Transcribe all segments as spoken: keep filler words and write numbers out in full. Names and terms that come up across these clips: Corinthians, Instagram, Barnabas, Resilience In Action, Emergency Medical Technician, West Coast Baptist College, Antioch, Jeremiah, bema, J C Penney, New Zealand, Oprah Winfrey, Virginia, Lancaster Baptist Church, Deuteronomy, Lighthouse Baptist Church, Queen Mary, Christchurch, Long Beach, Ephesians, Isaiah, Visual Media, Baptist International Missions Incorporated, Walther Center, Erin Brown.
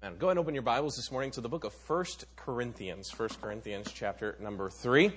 And go ahead and open your Bibles this morning to the book of First Corinthians, First Corinthians chapter number three.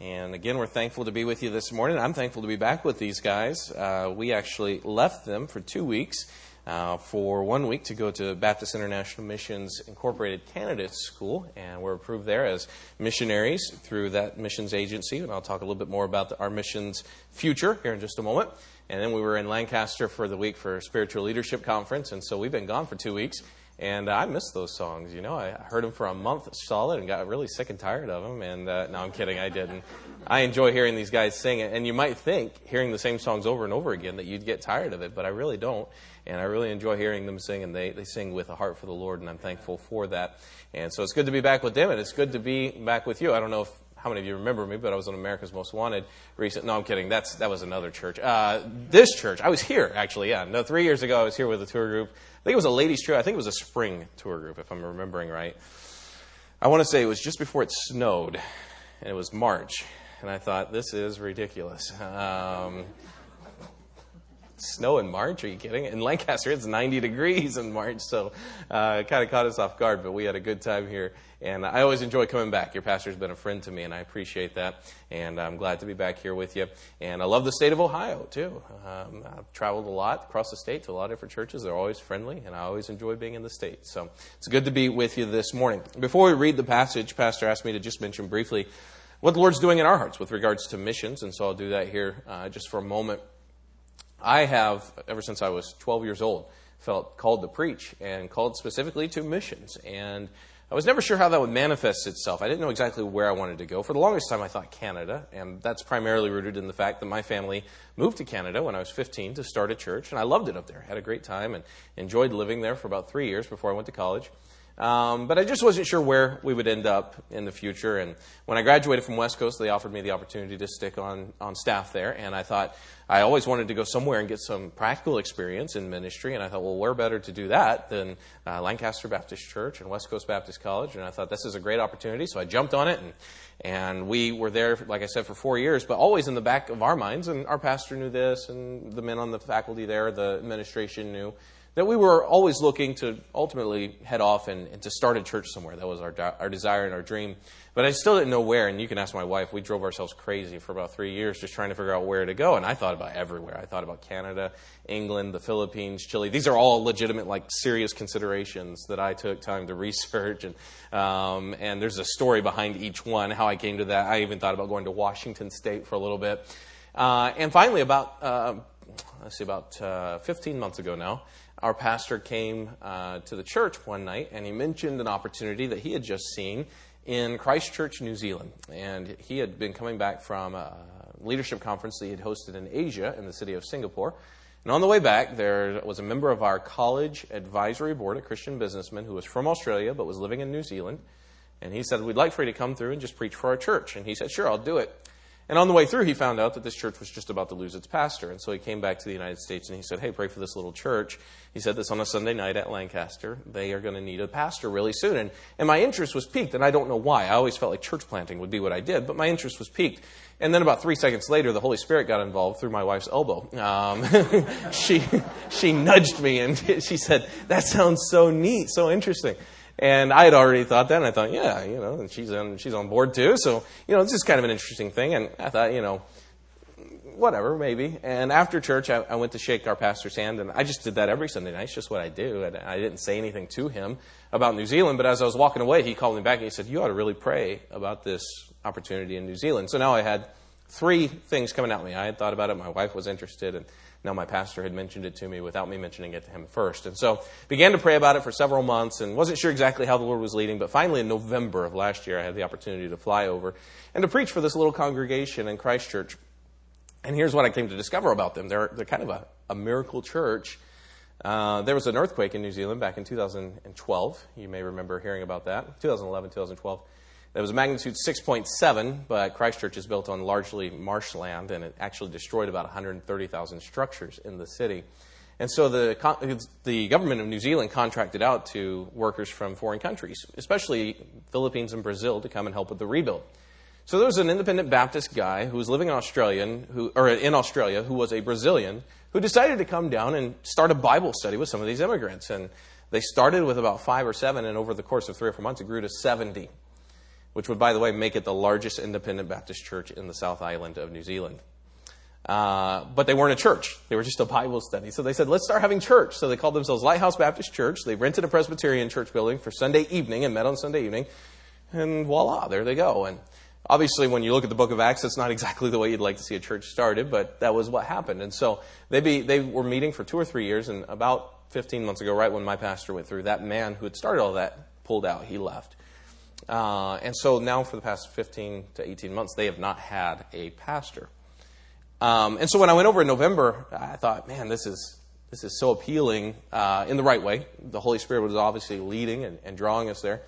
And again, we're thankful to be with you this morning. I'm thankful to be back with these guys. Uh, we actually left them for two weeks, uh, for one week to go to Baptist International Missions Incorporated Candidate School, and we're approved there as missionaries through that missions agency. And I'll talk a little bit more about the, our missions future here in just a moment. And then we were in Lancaster for the week for a spiritual leadership conference, and so we've been gone for two weeks. And I missed those songs, you know. I heard them for a month solid and got really sick and tired of them. And uh, no, I'm kidding. I didn't. I enjoy hearing these guys sing. And you might think, hearing the same songs over and over again, that you'd get tired of it. But I really don't. And I really enjoy hearing them sing. And they, they sing with a heart for the Lord. And I'm thankful for that. And so it's good to be back with them. And it's good to be back with you. I don't know if how many of you remember me, but I was on America's Most Wanted recent. No, I'm kidding. That's That was another church. Uh, this church. I was here, actually. Yeah. No, three years ago, I was here with a tour group. I think it was a ladies' tour. I think it was a spring tour group, if I'm remembering right. I want to say it was just before it snowed, and it was March. And I thought, this is ridiculous. Um, snow in March? Are you kidding? In Lancaster, it's ninety degrees in March, so uh, it kind of caught us off guard, but we had a good time here. And I always enjoy coming back. Your pastor's been a friend to me, and I appreciate that. And I'm glad to be back here with you. And I love the state of Ohio, too. Um, I've traveled a lot across the state to a lot of different churches. They're always friendly, and I always enjoy being in the state. So it's good to be with you this morning. Before we read the passage, Pastor asked me to just mention briefly what the Lord's doing in our hearts with regards to missions. And so I'll do that here uh, just for a moment. I have, ever since I was twelve years old, felt called to preach and called specifically to missions. And I was never sure how that would manifest itself. I didn't know exactly where I wanted to go. For the longest time, I thought Canada, and that's primarily rooted in the fact that my family moved to Canada when I was fifteen to start a church, and I loved it up there. I had a great time and enjoyed living there for about three years before I went to college. Um, but I just wasn't sure where we would end up in the future. And when I graduated from West Coast, they offered me the opportunity to stick on, on staff there, and I thought I always wanted to go somewhere and get some practical experience in ministry. And I thought, well, where better to do that than uh, Lancaster Baptist Church and West Coast Baptist College? And I thought, this is a great opportunity. So I jumped on it, and, and we were there, like I said, for four years, but always in the back of our minds. And our pastor knew this, and the men on the faculty there, the administration knew, that we were always looking to ultimately head off and, and to start a church somewhere. That was our, our desire and our dream. But I still didn't know where, and you can ask my wife. We drove ourselves crazy for about three years just trying to figure out where to go, and I thought about everywhere. I thought about Canada, England, the Philippines, Chile. These are all legitimate, like, serious considerations that I took time to research, and um, and there's a story behind each one, how I came to that. I even thought about going to Washington State for a little bit. Uh, and finally, about, uh, let's see, about uh, fifteen months ago now, our pastor came uh, to the church one night, and he mentioned an opportunity that he had just seen in Christchurch, New Zealand. And he had been coming back from a leadership conference that he had hosted in Asia, in the city of Singapore. And on the way back, there was a member of our college advisory board, a Christian businessman who was from Australia but was living in New Zealand. And he said, we'd like for you to come through and just preach for our church. And he said, sure, I'll do it. And on the way through, he found out that this church was just about to lose its pastor. And so he came back to the United States and he said, hey, pray for this little church. He said this on a Sunday night at Lancaster. They are going to need a pastor really soon. And, and my interest was piqued, and I don't know why. I always felt like church planting would be what I did, but my interest was piqued. And then about three seconds later, the Holy Spirit got involved through my wife's elbow. Um, she she nudged me and she said, that sounds so neat, so interesting. And I had already thought that, and I thought, yeah, you know, and she's on, she's on board too. So, you know, it's just kind of an interesting thing. And I thought, you know, whatever, maybe. And after church, I, I went to shake our pastor's hand, and I just did that every Sunday night. It's just what I do. And I didn't say anything to him about New Zealand, but as I was walking away, he called me back, and he said, you ought to really pray about this opportunity in New Zealand. So now I had three things coming at me. I had thought about it. My wife was interested, and now my pastor had mentioned it to me without me mentioning it to him first. And so began to pray about it for several months and wasn't sure exactly how the Lord was leading. But finally, in November of last year, I had the opportunity to fly over and to preach for this little congregation in Christchurch. And here's what I came to discover about them. They're, they're kind of a, a miracle church. Uh, there was an earthquake in New Zealand back in two thousand twelve. You may remember hearing about that, two thousand eleven, two thousand twelve. It was a magnitude six point seven, but Christchurch is built on largely marshland, and it actually destroyed about one hundred thirty thousand structures in the city. And so the the government of New Zealand contracted out to workers from foreign countries, especially Philippines and Brazil, to come and help with the rebuild. So there was an independent Baptist guy who was living in Australia, who, or in Australia, who was a Brazilian, who decided to come down and start a Bible study with some of these immigrants. And They started with about five or seven, and over the course of three or four months, it grew to seventy, which would, by the way, make it the largest independent Baptist church in the South Island of New Zealand. Uh, but they weren't a church. They were just a Bible study. So they said, let's start having church. So they called themselves Lighthouse Baptist Church. They rented a Presbyterian church building for Sunday evening and met on Sunday evening. And voila, there they go. And obviously, when you look at the book of Acts, it's not exactly the way you'd like to see a church started, but that was what happened. And so they be, they were meeting for two or three years, and about fifteen months ago, right when my pastor went through, that man who had started all that pulled out. He left. Uh, and so now for the past fifteen to eighteen months, they have not had a pastor. Um, and so when I went over in November, I thought, man, this is this is so appealing uh, in the right way. The Holy Spirit was obviously leading and, and drawing us there.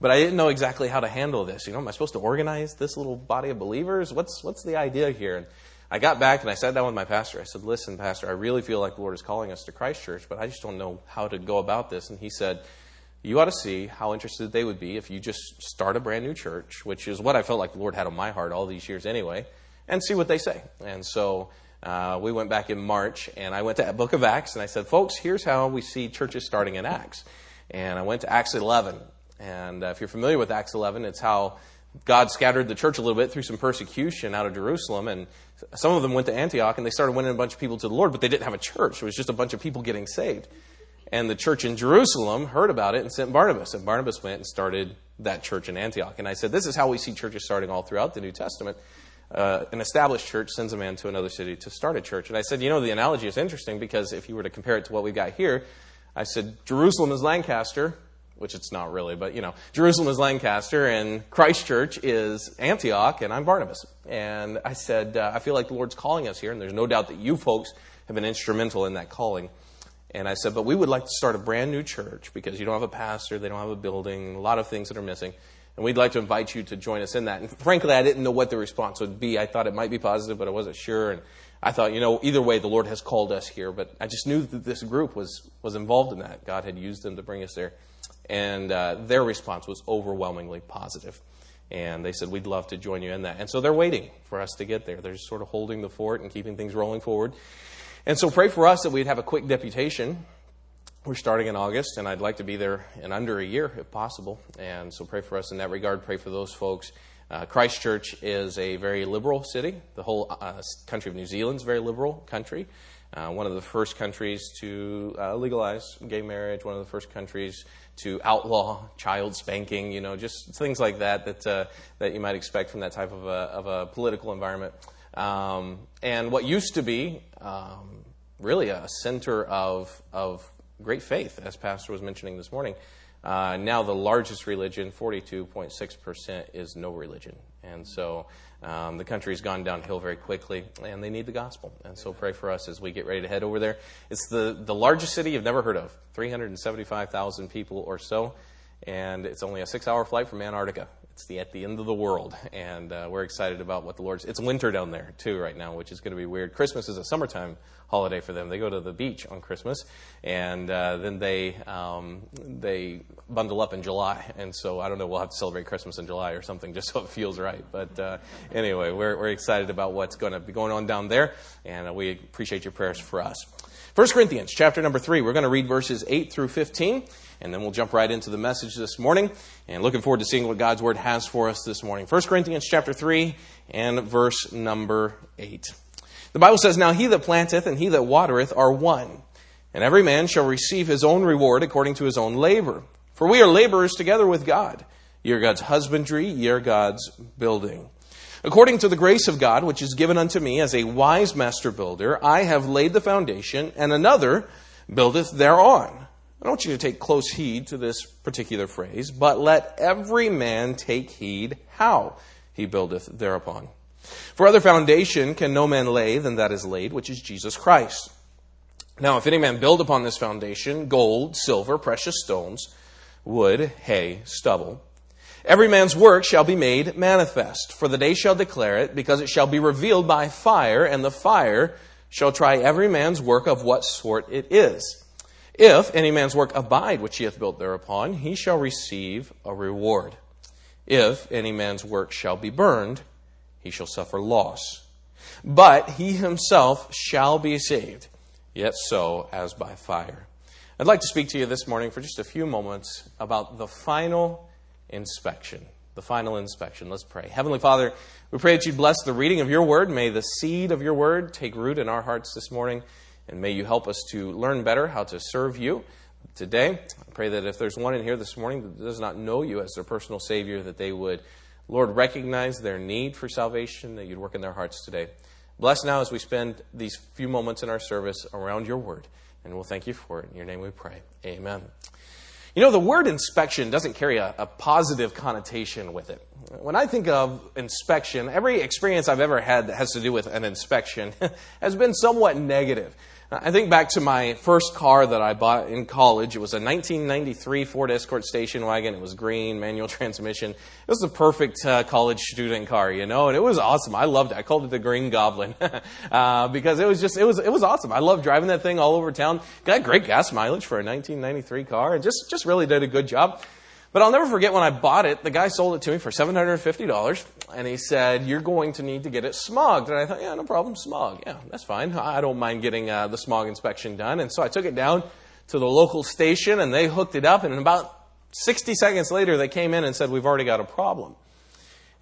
But I didn't know exactly how to handle this. You know, am I supposed to organize this little body of believers? What's what's the idea here? And I got back and I sat down with my pastor. I said, listen, pastor, I really feel like the Lord is calling us to Christ Church, but I just don't know how to go about this. And he said, you ought to see how interested they would be if you just start a brand new church, which is what I felt like the Lord had on my heart all these years anyway, and see what they say. And so uh, we went back in March, and I went to the book of Acts, and I said, folks, here's how we see churches starting in Acts. And I went to Acts eleven. And uh, if you're familiar with Acts eleven, it's how God scattered the church a little bit through some persecution out of Jerusalem. And some of them went to Antioch, and they started winning a bunch of people to the Lord, but they didn't have a church. It was just a bunch of people getting saved. And the church in Jerusalem heard about it and sent Barnabas. And Barnabas went and started that church in Antioch. And I said, this is how we see churches starting all throughout the New Testament. Uh, an established church sends a man to another city to start a church. And I said, you know, the analogy is interesting because if you were to compare it to what we've got here, I said, Jerusalem is Lancaster, which it's not really, but, you know, Jerusalem is Lancaster and Christchurch is Antioch and I'm Barnabas. And I said, uh, I feel like the Lord's calling us here, and there's no doubt that you folks have been instrumental in that calling. And I said, but we would like to start a brand new church because you don't have a pastor, they don't have a building, a lot of things that are missing. And we'd like to invite you to join us in that. And frankly, I didn't know what the response would be. I thought it might be positive, but I wasn't sure. And I thought, you know, either way, the Lord has called us here. But I just knew that this group was was involved in that. God had used them to bring us there. And uh, their response was overwhelmingly positive. And they said, we'd love to join you in that. And so they're waiting for us to get there. They're just sort of holding the fort and keeping things rolling forward. And so pray for us that we'd have a quick deputation. We're starting in August, and I'd like to be there in under a year, if possible. And so pray for us in that regard. Pray for those folks. Uh, Christchurch is a very liberal city. The whole uh, country of New Zealand is a very liberal country. Uh, one of the first countries to uh, legalize gay marriage. One of the first countries to outlaw child spanking. You know, just things like that that uh, that you might expect from that type of a, of a political environment. Um, and what used to be um, really a center of of great faith, as Pastor was mentioning this morning. Uh, now the largest religion, forty-two point six percent, is no religion. And so um, the country's gone downhill very quickly, and they need the gospel. And so pray for us as we get ready to head over there. It's the, the largest city you've never heard of, three hundred seventy-five thousand people or so, and it's only a six-hour flight from Antarctica. It's the, at the end of the world, and uh, we're excited about what the Lord's... It's winter down there, too, right now, which is going to be weird. Christmas is a summertime holiday for them. They go to the beach on Christmas, and uh, then they um, they bundle up in July. And so, I don't know, we'll have to celebrate Christmas in July or something just so it feels right. But uh, anyway, we're, we're excited about what's going to be going on down there, and we appreciate your prayers for us. First Corinthians, chapter number three. We're going to read verses eight through fifteen. And then we'll jump right into the message this morning. And looking forward to seeing what God's Word has for us this morning. First Corinthians chapter three and verse number eight. The Bible says, Now he that planteth and he that watereth are one, and every man shall receive his own reward according to his own labor. For we are laborers together with God. Ye are God's husbandry, ye are God's building. According to the grace of God, which is given unto me as a wise master builder, I have laid the foundation, and another buildeth thereon. I want you to take close heed to this particular phrase, but let every man take heed how he buildeth thereupon. For other foundation can no man lay than that is laid, which is Jesus Christ. Now, if any man build upon this foundation, gold, silver, precious stones, wood, hay, stubble, every man's work shall be made manifest, for the day shall declare it, because it shall be revealed by fire, and the fire shall try every man's work of what sort it is. If any man's work abide which he hath built thereupon, he shall receive a reward. If any man's work shall be burned, he shall suffer loss. But he himself shall be saved, yet so as by fire. I'd like to speak to you this morning for just a few moments about the final inspection. The final inspection. Let's pray. Heavenly Father, we pray that you'd bless the reading of your word. May the seed of your word take root in our hearts this morning, and may you help us to learn better how to serve you today. I pray that if there's one in here this morning that does not know you as their personal Savior, that they would, Lord, recognize their need for salvation, that you'd work in their hearts today. Bless now as we spend these few moments in our service around your word, and we'll thank you for it. In your name we pray. Amen. You know, the word inspection doesn't carry a, a positive connotation with it. When I think of inspection, every experience I've ever had that has to do with an inspection has been somewhat negative. I think back to my first car that I bought in college. It was a nineteen ninety-three Ford Escort station wagon. It was green, manual transmission. It was the perfect uh, college student car, you know, and it was awesome. I loved it. I called it the Green Goblin uh, because it was just, it was it was awesome. I loved driving that thing all over town. Got great gas mileage for a nineteen ninety-three car, and just, just really did a good job. But I'll never forget when I bought it, the guy sold it to me for seven hundred fifty dollars, and he said, "You're going to need to get it smogged." And I thought, yeah, no problem, smog. Yeah, that's fine. I don't mind getting uh, the smog inspection done. And so I took it down to the local station, and they hooked it up, and about sixty seconds later, they came in and said, "We've already got a problem."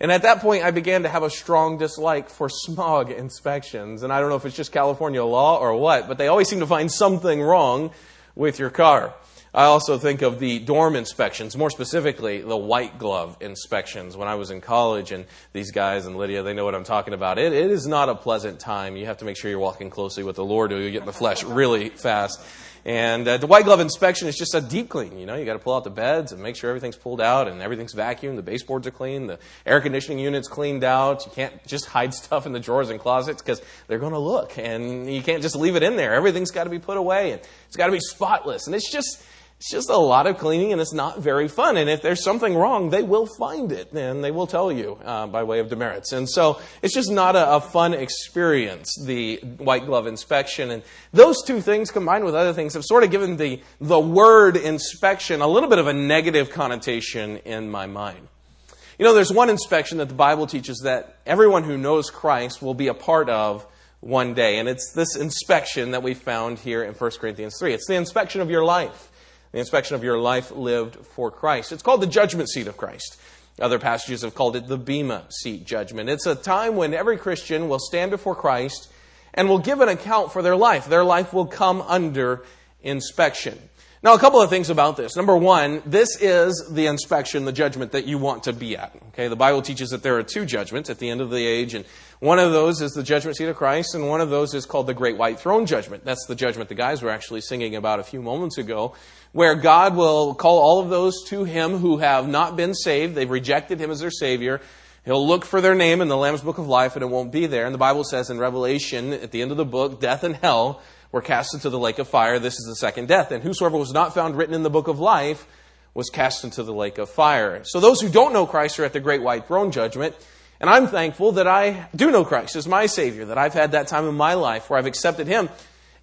And at that point, I began to have a strong dislike for smog inspections. And I don't know if it's just California law or what, but they always seem to find something wrong with your car. I also think of the dorm inspections, more specifically the white glove inspections when I was in college, and these guys and Lydia, they know what I'm talking about. It, it is not a pleasant time. You have to make sure you're walking closely with the Lord, or you'll get in the flesh really fast. And uh, the white glove inspection is just a deep clean. You know, you got to pull out the beds and make sure everything's pulled out and everything's vacuumed. The baseboards are clean. The air conditioning unit's cleaned out. You can't just hide stuff in the drawers and closets because they're going to look, and you can't just leave it in there. Everything's got to be put away, and it's got to be spotless. And it's just... It's just a lot of cleaning, and it's not very fun. And if there's something wrong, they will find it, and they will tell you uh, by way of demerits. And so it's just not a, a fun experience, the white glove inspection. And those two things combined with other things have sort of given the, the word inspection a little bit of a negative connotation in my mind. You know, there's one inspection that the Bible teaches that everyone who knows Christ will be a part of one day. And it's this inspection that we found here in First Corinthians three. It's the inspection of your life. The inspection of your life lived for Christ. It's called the judgment seat of Christ. Other passages have called it the bema seat judgment. It's a time when every Christian will stand before Christ and will give an account for their life. Their life will come under inspection. Now, a couple of things about this. Number one, this is the inspection, the judgment that you want to be at. Okay, the Bible teaches that there are two judgments at the end of the age, and one of those is the judgment seat of Christ, and one of those is called the Great White Throne Judgment. That's the judgment the guys were actually singing about a few moments ago, where God will call all of those to Him who have not been saved. They've rejected Him as their Savior. He'll look for their name in the Lamb's Book of Life, and it won't be there. And the Bible says in Revelation, at the end of the book, death and hell were cast into the lake of fire. This is the second death. And whosoever was not found written in the book of life was cast into the lake of fire. So those who don't know Christ are at the Great White Throne Judgment. And I'm thankful that I do know Christ as my Savior, that I've had that time in my life where I've accepted Him.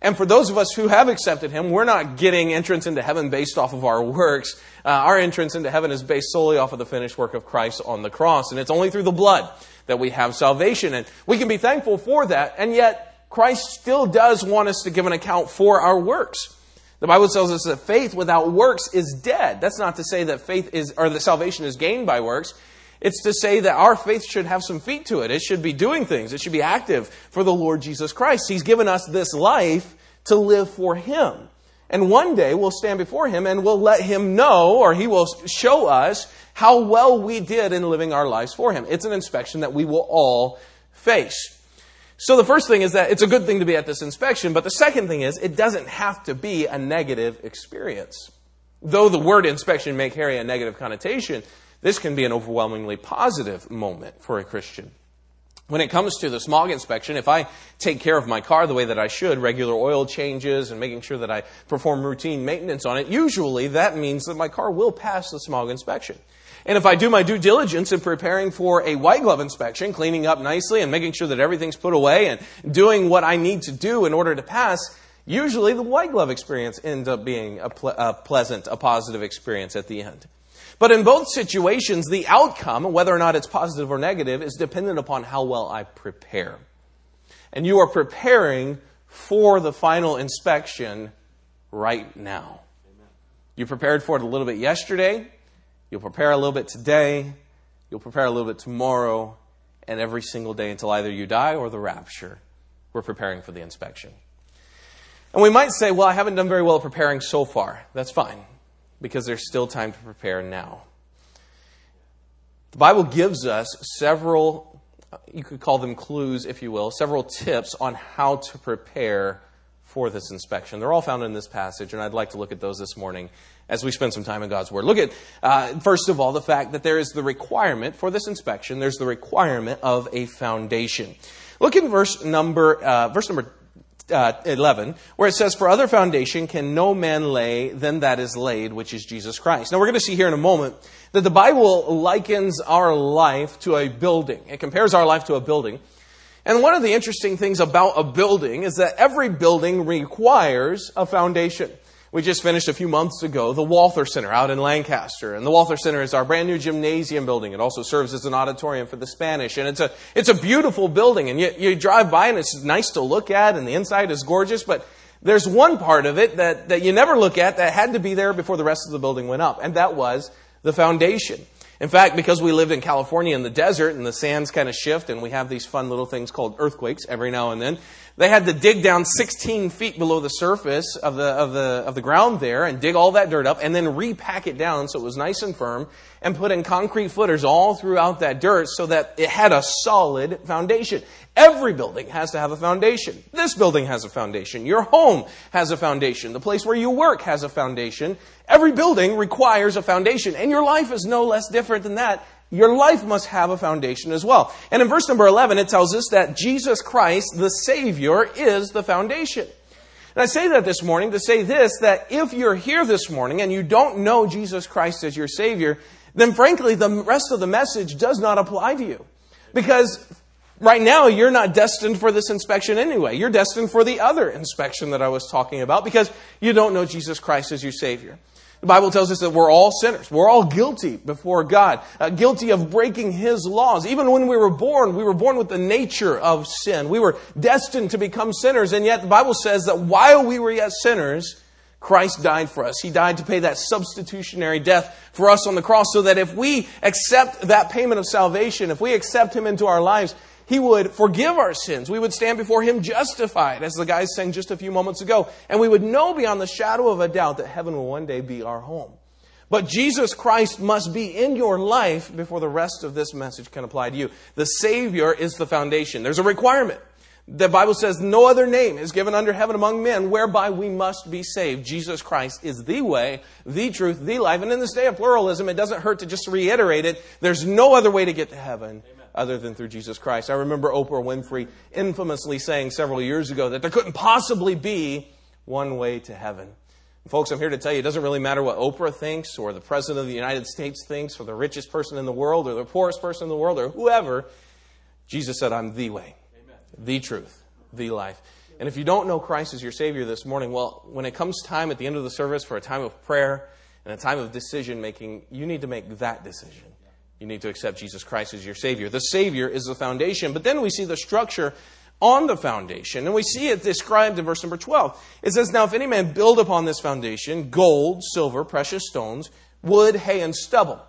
And for those of us who have accepted Him, we're not getting entrance into heaven based off of our works. Uh, our entrance into heaven is based solely off of the finished work of Christ on the cross. And it's only through the blood that we have salvation. And we can be thankful for that. And yet, Christ still does want us to give an account for our works. The Bible tells us that faith without works is dead. That's not to say that faith is, or that salvation is gained by works. It's to say that our faith should have some feet to it. It should be doing things. It should be active for the Lord Jesus Christ. He's given us this life to live for Him. And one day we'll stand before Him and we'll let Him know, or He will show us how well we did in living our lives for Him. It's an inspection that we will all face. So the first thing is that it's a good thing to be at this inspection, but the second thing is it doesn't have to be a negative experience. Though the word inspection may carry a negative connotation, this can be an overwhelmingly positive moment for a Christian. When it comes to the smog inspection, if I take care of my car the way that I should, regular oil changes and making sure that I perform routine maintenance on it, usually that means that my car will pass the smog inspection. And if I do my due diligence in preparing for a white glove inspection, cleaning up nicely and making sure that everything's put away and doing what I need to do in order to pass, usually the white glove experience ends up being a, ple- a pleasant, a positive experience at the end. But in both situations, the outcome, whether or not it's positive or negative, is dependent upon how well I prepare. And you are preparing for the final inspection right now. Amen. You prepared for it a little bit yesterday. You'll prepare a little bit today. You'll prepare a little bit tomorrow. And every single day until either you die or the rapture, we're preparing for the inspection. And we might say, well, I haven't done very well at preparing so far. That's fine, because there's still time to prepare now. The Bible gives us several, you could call them clues, if you will, several tips on how to prepare for this inspection. They're all found in this passage, and I'd like to look at those this morning as we spend some time in God's Word. Look at, uh, first of all, the fact that there is the requirement for this inspection. There's the requirement of a foundation. Look in verse number uh, verse number uh, eleven, where it says, "For other foundation can no man lay than that is laid, which is Jesus Christ." Now, we're going to see here in a moment that the Bible likens our life to a building. It compares our life to a building. And one of the interesting things about a building is that every building requires a foundation. We just finished a few months ago the Walther Center out in Lancaster. And the Walther Center is our brand new gymnasium building. It also serves as an auditorium for the Spanish. And it's a it's a beautiful building. And you, you drive by and it's nice to look at and the inside is gorgeous. But there's one part of it that, that you never look at that had to be there before the rest of the building went up. And that was the foundation. In fact, because we lived in California in the desert and the sands kind of shift and we have these fun little things called earthquakes every now and then, they had to dig down sixteen feet below the surface of the of the of the ground there and dig all that dirt up and then repack it down so it was nice and firm and put in concrete footers all throughout that dirt so that it had a solid foundation. Every building has to have a foundation. This building has a foundation. Your home has a foundation. The place where you work has a foundation. Every building requires a foundation, and your life is no less different than that. Your life must have a foundation as well. And in verse number eleven, it tells us that Jesus Christ, the Savior, is the foundation. And I say that this morning to say this, that if you're here this morning and you don't know Jesus Christ as your Savior, then frankly, the rest of the message does not apply to you. Because right now, you're not destined for this inspection anyway. You're destined for the other inspection that I was talking about because you don't know Jesus Christ as your Savior. The Bible tells us that we're all sinners. We're all guilty before God, uh, guilty of breaking His laws. Even when we were born, we were born with the nature of sin. We were destined to become sinners, and yet the Bible says that while we were yet sinners, Christ died for us. He died to pay that substitutionary death for us on the cross so that if we accept that payment of salvation, if we accept Him into our lives, He would forgive our sins. We would stand before Him justified, as the guys sang just a few moments ago. And we would know beyond the shadow of a doubt that heaven will one day be our home. But Jesus Christ must be in your life before the rest of this message can apply to you. The Savior is the foundation. There's a requirement. The Bible says no other name is given under heaven among men whereby we must be saved. Jesus Christ is the way, the truth, the life. And in this day of pluralism, it doesn't hurt to just reiterate it. There's no other way to get to heaven. Amen. Other than through Jesus Christ. I remember Oprah Winfrey infamously saying several years ago that there couldn't possibly be one way to heaven. And folks, I'm here to tell you, it doesn't really matter what Oprah thinks or the President of the United States thinks or the richest person in the world or the poorest person in the world or whoever. Jesus said, I'm the way, Amen. The truth, the life. And if you don't know Christ as your Savior this morning, well, when it comes time at the end of the service for a time of prayer and a time of decision making, you need to make that decision. You need to accept Jesus Christ as your Savior. The Savior is the foundation. But then we see the structure on the foundation. And we see it described in verse number twelve. It says, "Now if any man build upon this foundation, gold, silver, precious stones, wood, hay, and stubble."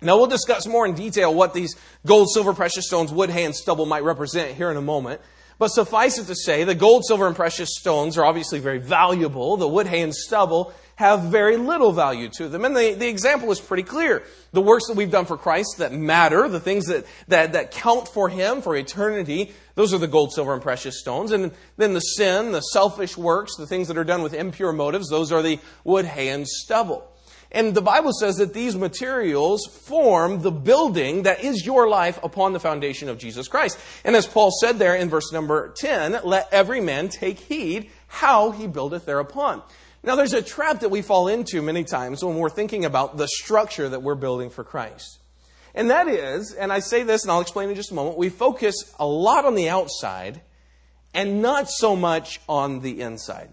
Now we'll discuss more in detail what these gold, silver, precious stones, wood, hay, and stubble might represent here in a moment. But suffice it to say, the gold, silver, and precious stones are obviously very valuable. The wood, hay, and stubble have very little value to them. And the, the example is pretty clear. The works that we've done for Christ that matter, the things that, that, that count for Him for eternity, those are the gold, silver, and precious stones. And then the sin, the selfish works, the things that are done with impure motives, those are the wood, hay, and stubble. And the Bible says that these materials form the building that is your life upon the foundation of Jesus Christ. And as Paul said there in verse number ten, "Let every man take heed how he buildeth thereupon." Now, there's a trap that we fall into many times when we're thinking about the structure that we're building for Christ. And that is, and I say this and I'll explain in just a moment, we focus a lot on the outside and not so much on the inside.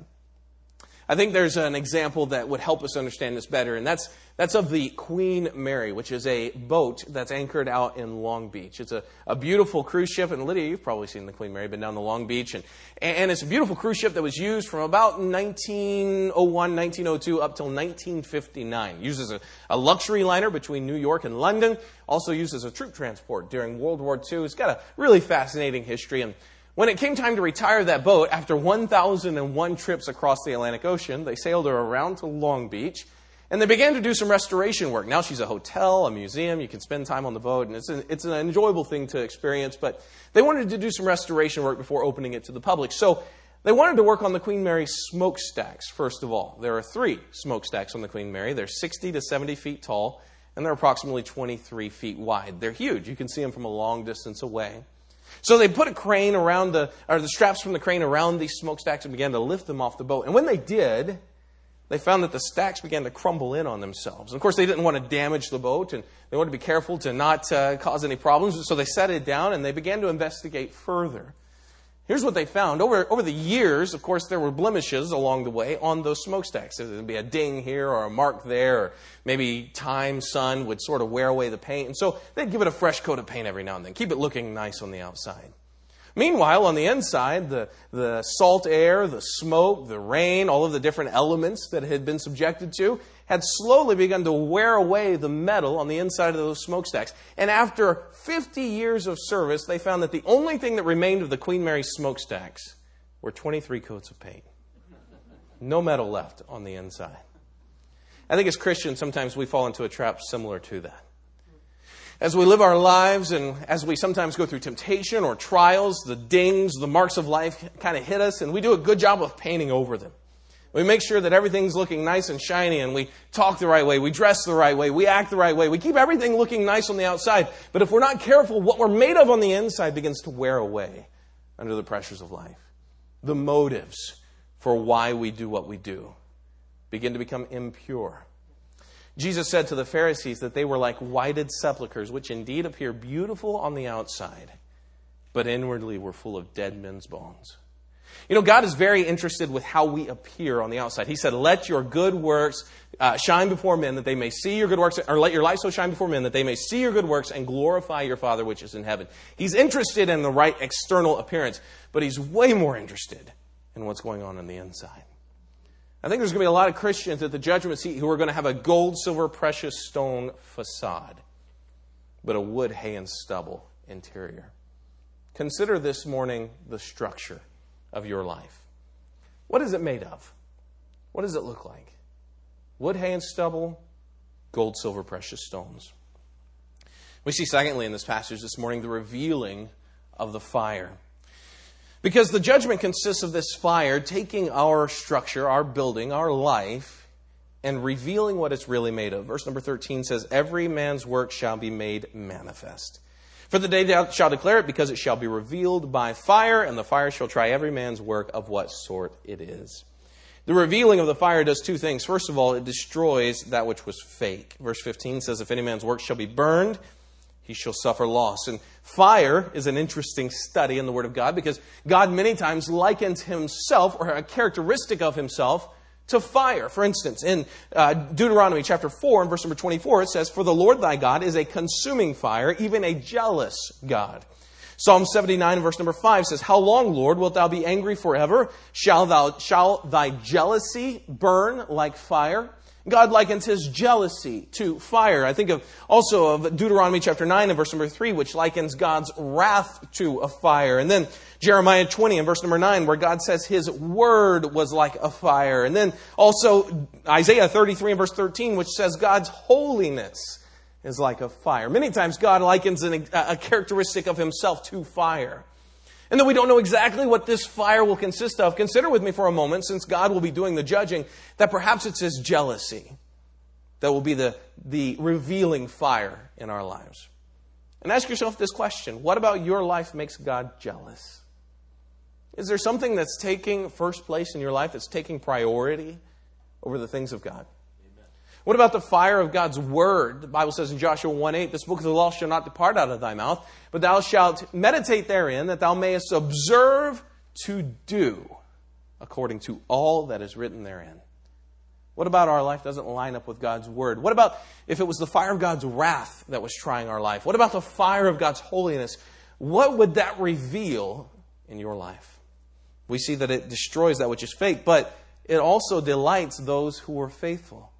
I think there's an example that would help us understand this better, and that's That's of the Queen Mary, which is a boat that's anchored out in Long Beach. It's a, a beautiful cruise ship. And Lydia, you've probably seen the Queen Mary, been down to Long Beach. And, and it's a beautiful cruise ship that was used from about nineteen oh one, nineteen oh two up till nineteen fifty-nine. Uses a, a luxury liner between New York and London. Also uses a troop transport during World War Two. It's got a really fascinating history. And when it came time to retire that boat, after one thousand one trips across the Atlantic Ocean, they sailed her around to Long Beach. And they began to do some restoration work. Now she's a hotel, a museum. You can spend time on the boat, and it's an, it's an enjoyable thing to experience. But they wanted to do some restoration work before opening it to the public. So they wanted to work on the Queen Mary smokestacks, first of all. There are three smokestacks on the Queen Mary. They're sixty to seventy feet tall, and they're approximately twenty-three feet wide. They're huge. You can see them from a long distance away. So they put a crane around the, or the straps from the crane around these smokestacks and began to lift them off the boat. And when they did, they found that the stacks began to crumble in on themselves. And of course, they didn't want to damage the boat, and they wanted to be careful to not uh, cause any problems. So they set it down, and they began to investigate further. Here's what they found. Over, over the years, of course, there were blemishes along the way on those smokestacks. There would be a ding here or a mark there, or maybe time, sun would sort of wear away the paint. And so they'd give it a fresh coat of paint every now and then, keep it looking nice on the outside. Meanwhile, on the inside, the, the salt air, the smoke, the rain, all of the different elements that it had been subjected to had slowly begun to wear away the metal on the inside of those smokestacks. And after fifty years of service, they found that the only thing that remained of the Queen Mary smokestacks were twenty-three coats of paint. No metal left on the inside. I think as Christians, sometimes we fall into a trap similar to that. As we live our lives and as we sometimes go through temptation or trials, the dings, the marks of life kind of hit us, and we do a good job of painting over them. We make sure that everything's looking nice and shiny, and we talk the right way, we dress the right way, we act the right way. We keep everything looking nice on the outside, but if we're not careful, what we're made of on the inside begins to wear away under the pressures of life. The motives for why we do what we do begin to become impure. Jesus said to the Pharisees that they were like whited sepulchres, which indeed appear beautiful on the outside, but inwardly were full of dead men's bones. You know, God is very interested with how we appear on the outside. He said, let your good works uh, shine before men that they may see your good works, or let your light so shine before men that they may see your good works and glorify your Father which is in heaven. He's interested in the right external appearance, but he's way more interested in what's going on on the inside. I think there's going to be a lot of Christians at the judgment seat who are going to have a gold, silver, precious stone facade, but a wood, hay, and stubble interior. Consider this morning the structure of your life. What is it made of? What does it look like? Wood, hay, and stubble, gold, silver, precious stones. We see, secondly, in this passage this morning, the revealing of the fire. Because the judgment consists of this fire taking our structure, our building, our life, and revealing what it's really made of. Verse number thirteen says, every man's work shall be made manifest. For the day thou shalt declare it, because it shall be revealed by fire, and the fire shall try every man's work of what sort it is. The revealing of the fire does two things. First of all, it destroys that which was fake. Verse fifteen says, if any man's work shall be burned, he shall suffer loss. And fire is an interesting study in the Word of God, because God many times likens himself, or a characteristic of himself, to fire. For instance, in uh, Deuteronomy chapter four and verse number twenty-four, it says, for the Lord thy God is a consuming fire, even a jealous God. Psalm seventy-nine and verse number five says, how long, Lord, wilt thou be angry forever? Shall thou, shall thy jealousy burn like fire? God likens his jealousy to fire. I think of also of Deuteronomy chapter nine and verse number three, which likens God's wrath to a fire. And then Jeremiah twenty and verse number nine, where God says his word was like a fire. And then also Isaiah thirty-three and verse thirteen, which says God's holiness is like a fire. Many times God likens an, a characteristic of himself to fire. And though we don't know exactly what this fire will consist of, consider with me for a moment, since God will be doing the judging, that perhaps it's his jealousy that will be the, the revealing fire in our lives. And ask yourself this question. What about your life makes God jealous? Is there something that's taking first place in your life, that's taking priority over the things of God? What about the fire of God's word? The Bible says in Joshua one eight, this book of the law shall not depart out of thy mouth, but thou shalt meditate therein, that thou mayest observe to do according to all that is written therein. What about our life doesn't line up with God's word? What about if it was the fire of God's wrath that was trying our life? What about the fire of God's holiness? What would that reveal in your life? We see that it destroys that which is fake, but it also delights those who are faithful.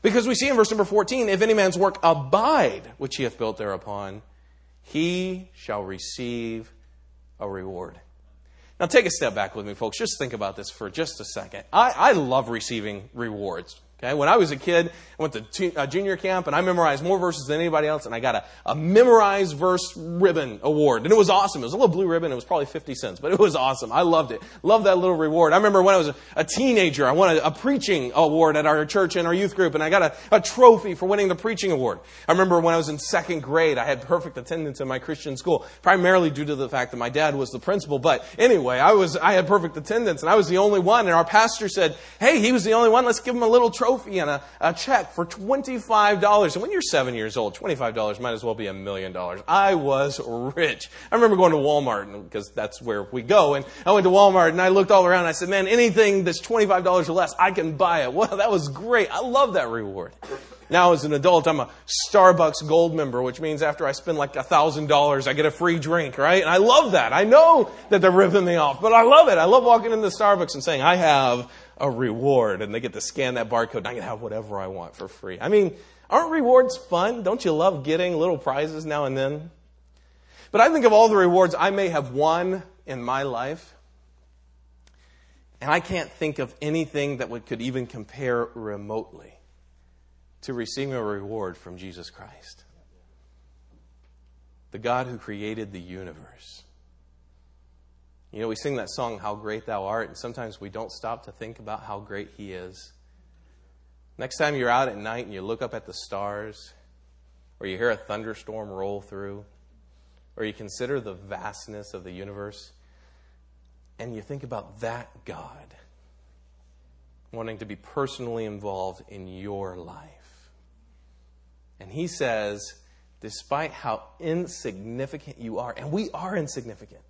Because we see in verse number fourteen, if any man's work abide, which he hath built thereupon, he shall receive a reward. Now take a step back with me, folks. Just think about this for just a second. I, I love receiving rewards. Okay, when I was a kid, I went to t- uh, junior camp, and I memorized more verses than anybody else, and I got a, a memorized verse ribbon award. And it was awesome. It was a little blue ribbon. It was probably fifty cents, but it was awesome. I loved it. Loved that little reward. I remember when I was a, a teenager, I won a, a preaching award at our church and our youth group, and I got a, a trophy for winning the preaching award. I remember when I was in second grade, I had perfect attendance in my Christian school, primarily due to the fact that my dad was the principal. But anyway, I was I had perfect attendance, and I was the only one. And our pastor said, hey, he was the only one. Let's give him a little trophy. trophy and a, a check for twenty-five dollars. And when you're seven years old, twenty-five dollars might as well be a million dollars. I was rich. I remember going to Walmart, because that's where we go. And I went to Walmart, and I looked all around, and I said, man, anything that's twenty-five dollars or less, I can buy it. Wow, that was great. I love that reward. Now, as an adult, I'm a Starbucks gold member, which means after I spend like one thousand dollars, I get a free drink, right? And I love that. I know that they're ripping me off, but I love it. I love walking into Starbucks and saying, I have a reward, and they get to scan that barcode, and I can have whatever I want for free. I mean, aren't rewards fun? Don't you love getting little prizes now and then? But I think of all the rewards I may have won in my life, and I can't think of anything that would, could even compare remotely to receiving a reward from Jesus Christ, the God who created the universe. You know, we sing that song, How Great Thou Art, and sometimes we don't stop to think about how great He is. Next time you're out at night and you look up at the stars, or you hear a thunderstorm roll through, or you consider the vastness of the universe, and you think about that God wanting to be personally involved in your life. And He says, despite how insignificant you are, and we are insignificant.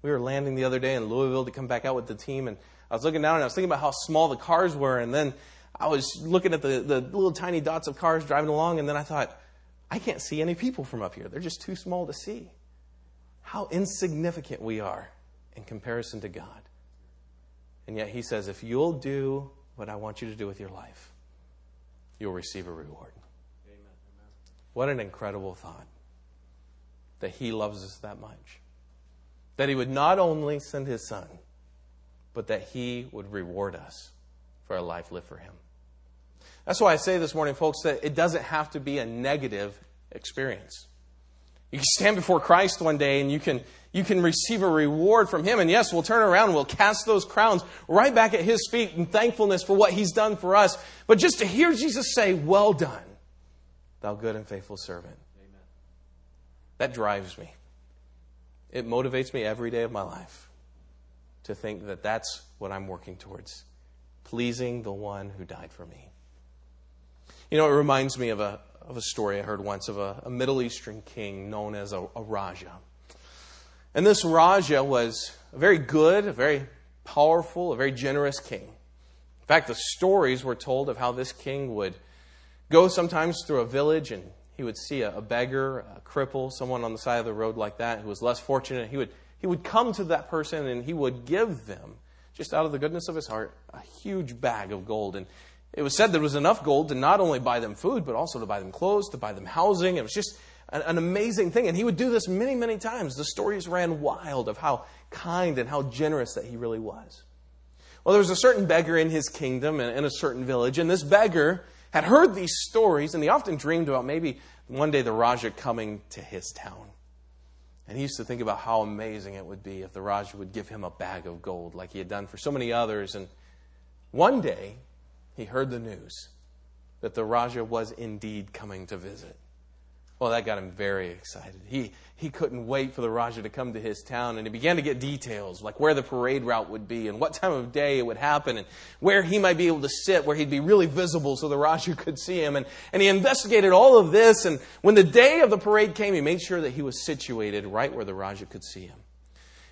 We were landing the other day in Louisville to come back out with the team, and I was looking down and I was thinking about how small the cars were, and then I was looking at the, the little tiny dots of cars driving along, and then I thought, I can't see any people from up here. They're just too small to see. How insignificant we are in comparison to God. And yet He says, if you'll do what I want you to do with your life, you'll receive a reward. Amen. What an incredible thought that He loves us that much. That He would not only send His Son, but that He would reward us for a life lived for Him. That's why I say this morning, folks, that it doesn't have to be a negative experience. You can stand before Christ one day and you can, you can receive a reward from Him. And yes, we'll turn around and we'll cast those crowns right back at His feet in thankfulness for what He's done for us. But just to hear Jesus say, well done, thou good and faithful servant. Amen. That drives me. It motivates me every day of my life to think that that's what I'm working towards, pleasing the one who died for me. You know, it reminds me of a of a story I heard once of a, a Middle Eastern king known as a, a Raja. And this Raja was a very good, a very powerful, a very generous king. In fact, the stories were told of how this king would go sometimes through a village and he would see a beggar, a cripple, someone on the side of the road like that who was less fortunate. He would, he would come to that person and he would give them, just out of the goodness of his heart, a huge bag of gold. And it was said there was enough gold to not only buy them food, but also to buy them clothes, to buy them housing. It was just an, an amazing thing. And he would do this many, many times. The stories ran wild of how kind and how generous that he really was. Well, there was a certain beggar in his kingdom and in a certain village. And this beggar had heard these stories, and he often dreamed about maybe one day the Raja coming to his town. And he used to think about how amazing it would be if the Raja would give him a bag of gold like he had done for so many others. And one day, he heard the news that the Raja was indeed coming to visit. Well, that got him very excited. He he couldn't wait for the Raja to come to his town, and he began to get details, like where the parade route would be and what time of day it would happen and where he might be able to sit, where he'd be really visible so the Raja could see him. And, and he investigated all of this, and when the day of the parade came, he made sure that he was situated right where the Raja could see him.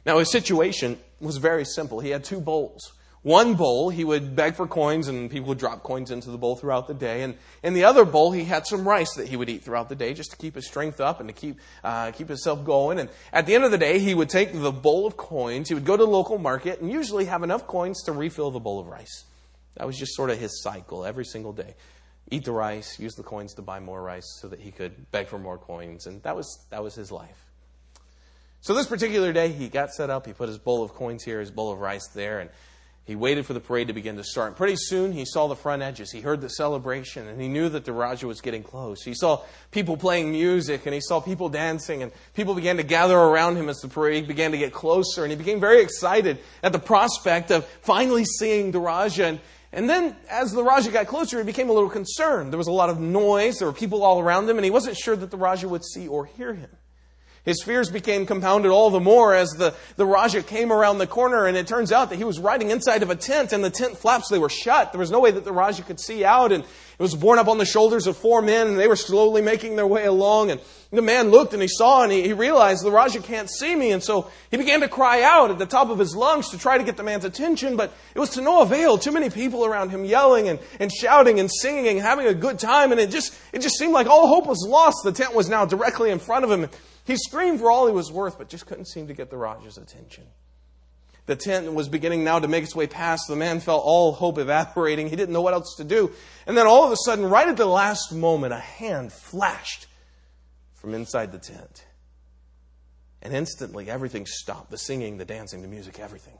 Now, his situation was very simple. He had two bowls. one bowl, he would beg for coins, and people would drop coins into the bowl throughout the day. And in the other bowl, he had some rice that he would eat throughout the day just to keep his strength up and to keep uh, keep himself going. And at the end of the day, he would take the bowl of coins. He would go to the local market and usually have enough coins to refill the bowl of rice. That was just sort of his cycle every single day. Eat the rice, use the coins to buy more rice so that he could beg for more coins. And that was that was his life. So this particular day, he got set up. He put his bowl of coins here, his bowl of rice there, and he waited for the parade to begin to start. And pretty soon, he saw the front edges. He heard the celebration, and he knew that the Raja was getting close. He saw people playing music, and he saw people dancing, and people began to gather around him as the parade began to get closer. And he became very excited at the prospect of finally seeing the Raja. And, and then, as the Raja got closer, he became a little concerned. There was a lot of noise. There were people all around him, and he wasn't sure that the Raja would see or hear him. His fears became compounded all the more as the, the Raja came around the corner, and it turns out that he was riding inside of a tent, and the tent flaps, they were shut. There was no way that the Raja could see out, and it was borne up on the shoulders of four men, and they were slowly making their way along. And the man looked, and he saw, and he, he realized the Raja can't see me, and so he began to cry out at the top of his lungs to try to get the man's attention, but it was to no avail. Too many people around him yelling and, and shouting and singing and having a good time, and it just it just seemed like all hope was lost. The tent was now directly in front of him. He screamed for all he was worth, but just couldn't seem to get the Raja's attention. The tent was beginning now to make its way past. The man felt all hope evaporating. He didn't know what else to do. And then all of a sudden, right at the last moment, a hand flashed from inside the tent. And instantly, everything stopped. The singing, the dancing, the music, everything.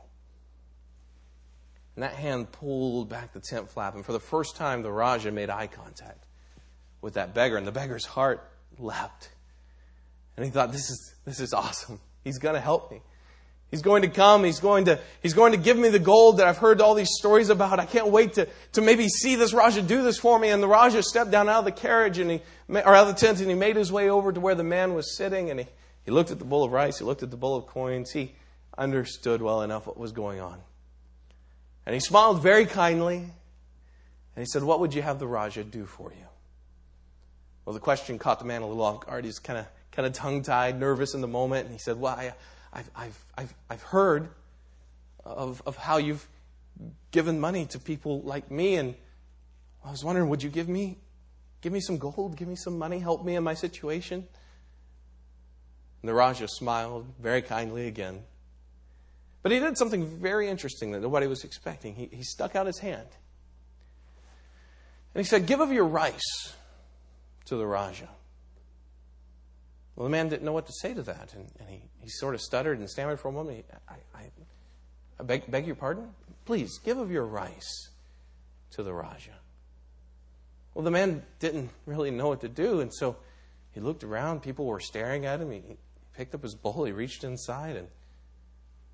And that hand pulled back the tent flap. And for the first time, the Raja made eye contact with that beggar. And the beggar's heart leapt. And he thought, this is this is awesome. He's going to help me. He's going to come. He's going to he's going to give me the gold that I've heard all these stories about. I can't wait to to maybe see this Raja do this for me. And the Raja stepped down out of the carriage and he or out of the tent and he made his way over to where the man was sitting. And he, he looked at the bowl of rice. He looked at the bowl of coins. He understood well enough what was going on. And he smiled very kindly. And he said, "What would you have the Raja do for you?" Well, the question caught the man a little off guard. He's kind of kind of tongue-tied, nervous in the moment. And he said, well, I, I've, I've, I've, I've heard of, of how you've given money to people like me. And I was wondering, would you give me, give me some gold? Give me some money? Help me in my situation? And the Raja smiled very kindly again. But he did something very interesting that nobody was expecting. He, he stuck out his hand. And he said, give of your rice to the Raja. Well, the man didn't know what to say to that, and, and he, he sort of stuttered and stammered for a moment. He, I, I, I beg, beg your pardon? Please, give of your rice to the Raja. Well, the man didn't really know what to do, and so he looked around. People were staring at him. He, he picked up his bowl. He reached inside, and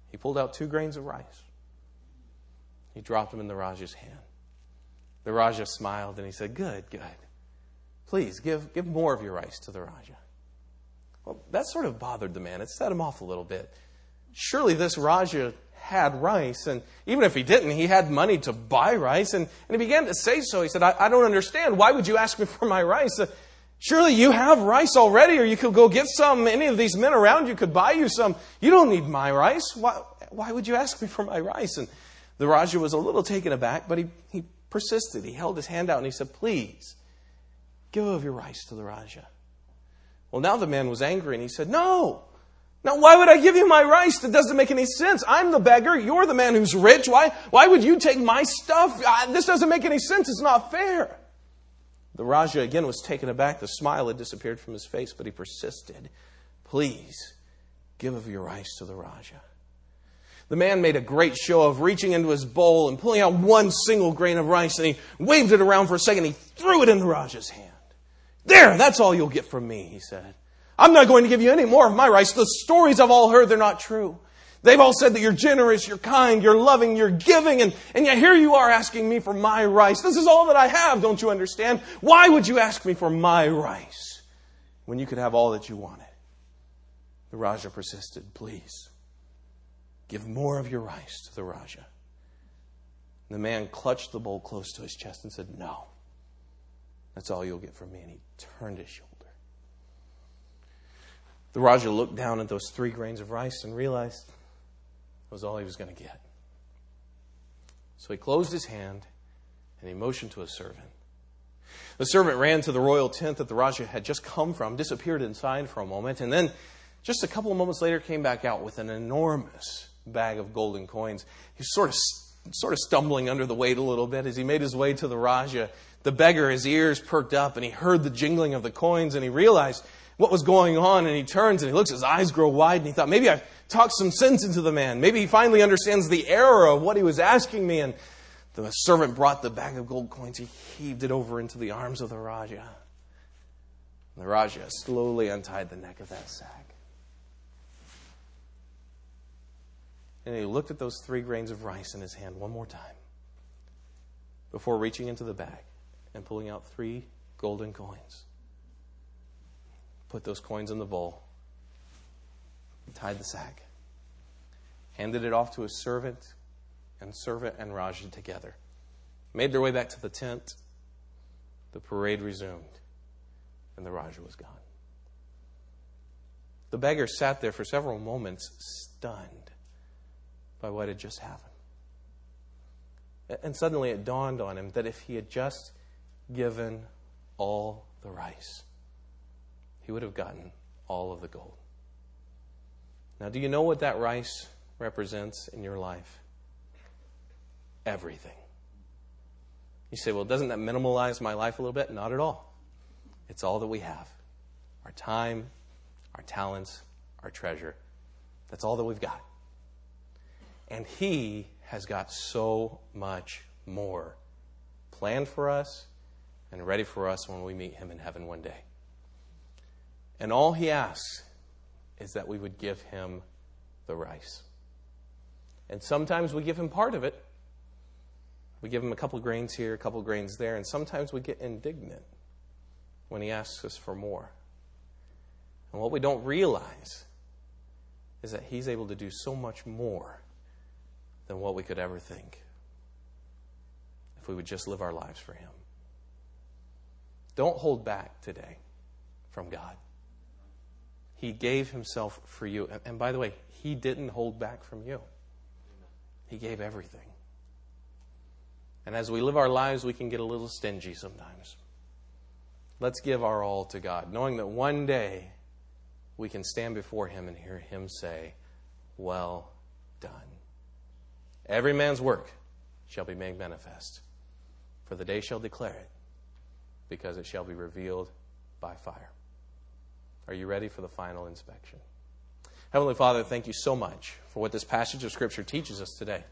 he pulled out two grains of rice. He dropped them in the Raja's hand. The Raja smiled, and he said, good, good. Please, give, give more of your rice to the Raja. Well, that sort of bothered the man. It set him off a little bit. Surely this Raja had rice, and even if he didn't, he had money to buy rice. And, and he began to say so. He said, I, I don't understand. Why would you ask me for my rice? Uh, surely you have rice already, or you could go get some. Any of these men around you could buy you some. You don't need my rice. Why, why would you ask me for my rice? And the Raja was a little taken aback, but he, he persisted. He held his hand out, and he said, please, give of your rice to the Raja. Well, now the man was angry and he said, no, now why would I give you my rice? That doesn't make any sense. I'm the beggar. You're the man who's rich. Why, why would you take my stuff? I, this doesn't make any sense. It's not fair. The Raja again was taken aback. The smile had disappeared from his face, but he persisted. Please give of your rice to the Raja. The man made a great show of reaching into his bowl and pulling out one single grain of rice, and he waved it around for a second. He threw it in the Raja's hand. There, that's all you'll get from me, he said. I'm not going to give you any more of my rice. The stories I've all heard, they're not true. They've all said that you're generous, you're kind, you're loving, you're giving, and, and yet here you are asking me for my rice. This is all that I have, don't you understand? Why would you ask me for my rice when you could have all that you wanted? The Raja persisted, please, give more of your rice to the Raja. And the man clutched the bowl close to his chest and said, no. That's all you'll get from me. And he turned his shoulder. The Raja looked down at those three grains of rice and realized it was all he was going to get. So he closed his hand and he motioned to a servant. The servant ran to the royal tent that the Raja had just come from, disappeared inside for a moment, and then just a couple of moments later came back out with an enormous bag of golden coins. He was sort of sort of stumbling under the weight a little bit as he made his way to the Raja. The beggar, his ears perked up, and he heard the jingling of the coins, and he realized what was going on, and he turns and he looks, his eyes grow wide, and he thought, maybe I've talked some sense into the man. Maybe he finally understands the error of what he was asking me. And the servant brought the bag of gold coins. He heaved it over into the arms of the Raja. The Raja slowly untied the neck of that sack. And he looked at those three grains of rice in his hand one more time before reaching into the bag and pulling out three golden coins. Put those coins in the bowl, tied the sack, handed it off to his servant, and servant and Raja together made their way back to the tent. The parade resumed, and the Raja was gone. The beggar sat there for several moments, stunned by what had just happened. And suddenly it dawned on him that if he had just given all the rice, he would have gotten all of the gold. Now, do you know what that rice represents in your life? Everything. You say, well, doesn't that minimalize my life a little bit? Not at all. It's all that we have. Our time, our talents, our treasure. That's all that we've got. And he has got so much more planned for us and ready for us when we meet him in heaven one day. And all he asks is that we would give him the rice. And sometimes we give him part of it. We give him a couple grains here, a couple grains there, and sometimes we get indignant when he asks us for more. And what we don't realize is that he's able to do so much more than what we could ever think if we would just live our lives for him. Don't hold back today from God. He gave himself for you. And by the way, he didn't hold back from you. He gave everything. And as we live our lives, we can get a little stingy sometimes. Let's give our all to God, knowing that one day we can stand before him and hear him say, well done. Every man's work shall be made manifest, for the day shall declare it, because it shall be revealed by fire. Are you ready for the final inspection? Heavenly Father, thank you so much for what this passage of Scripture teaches us today.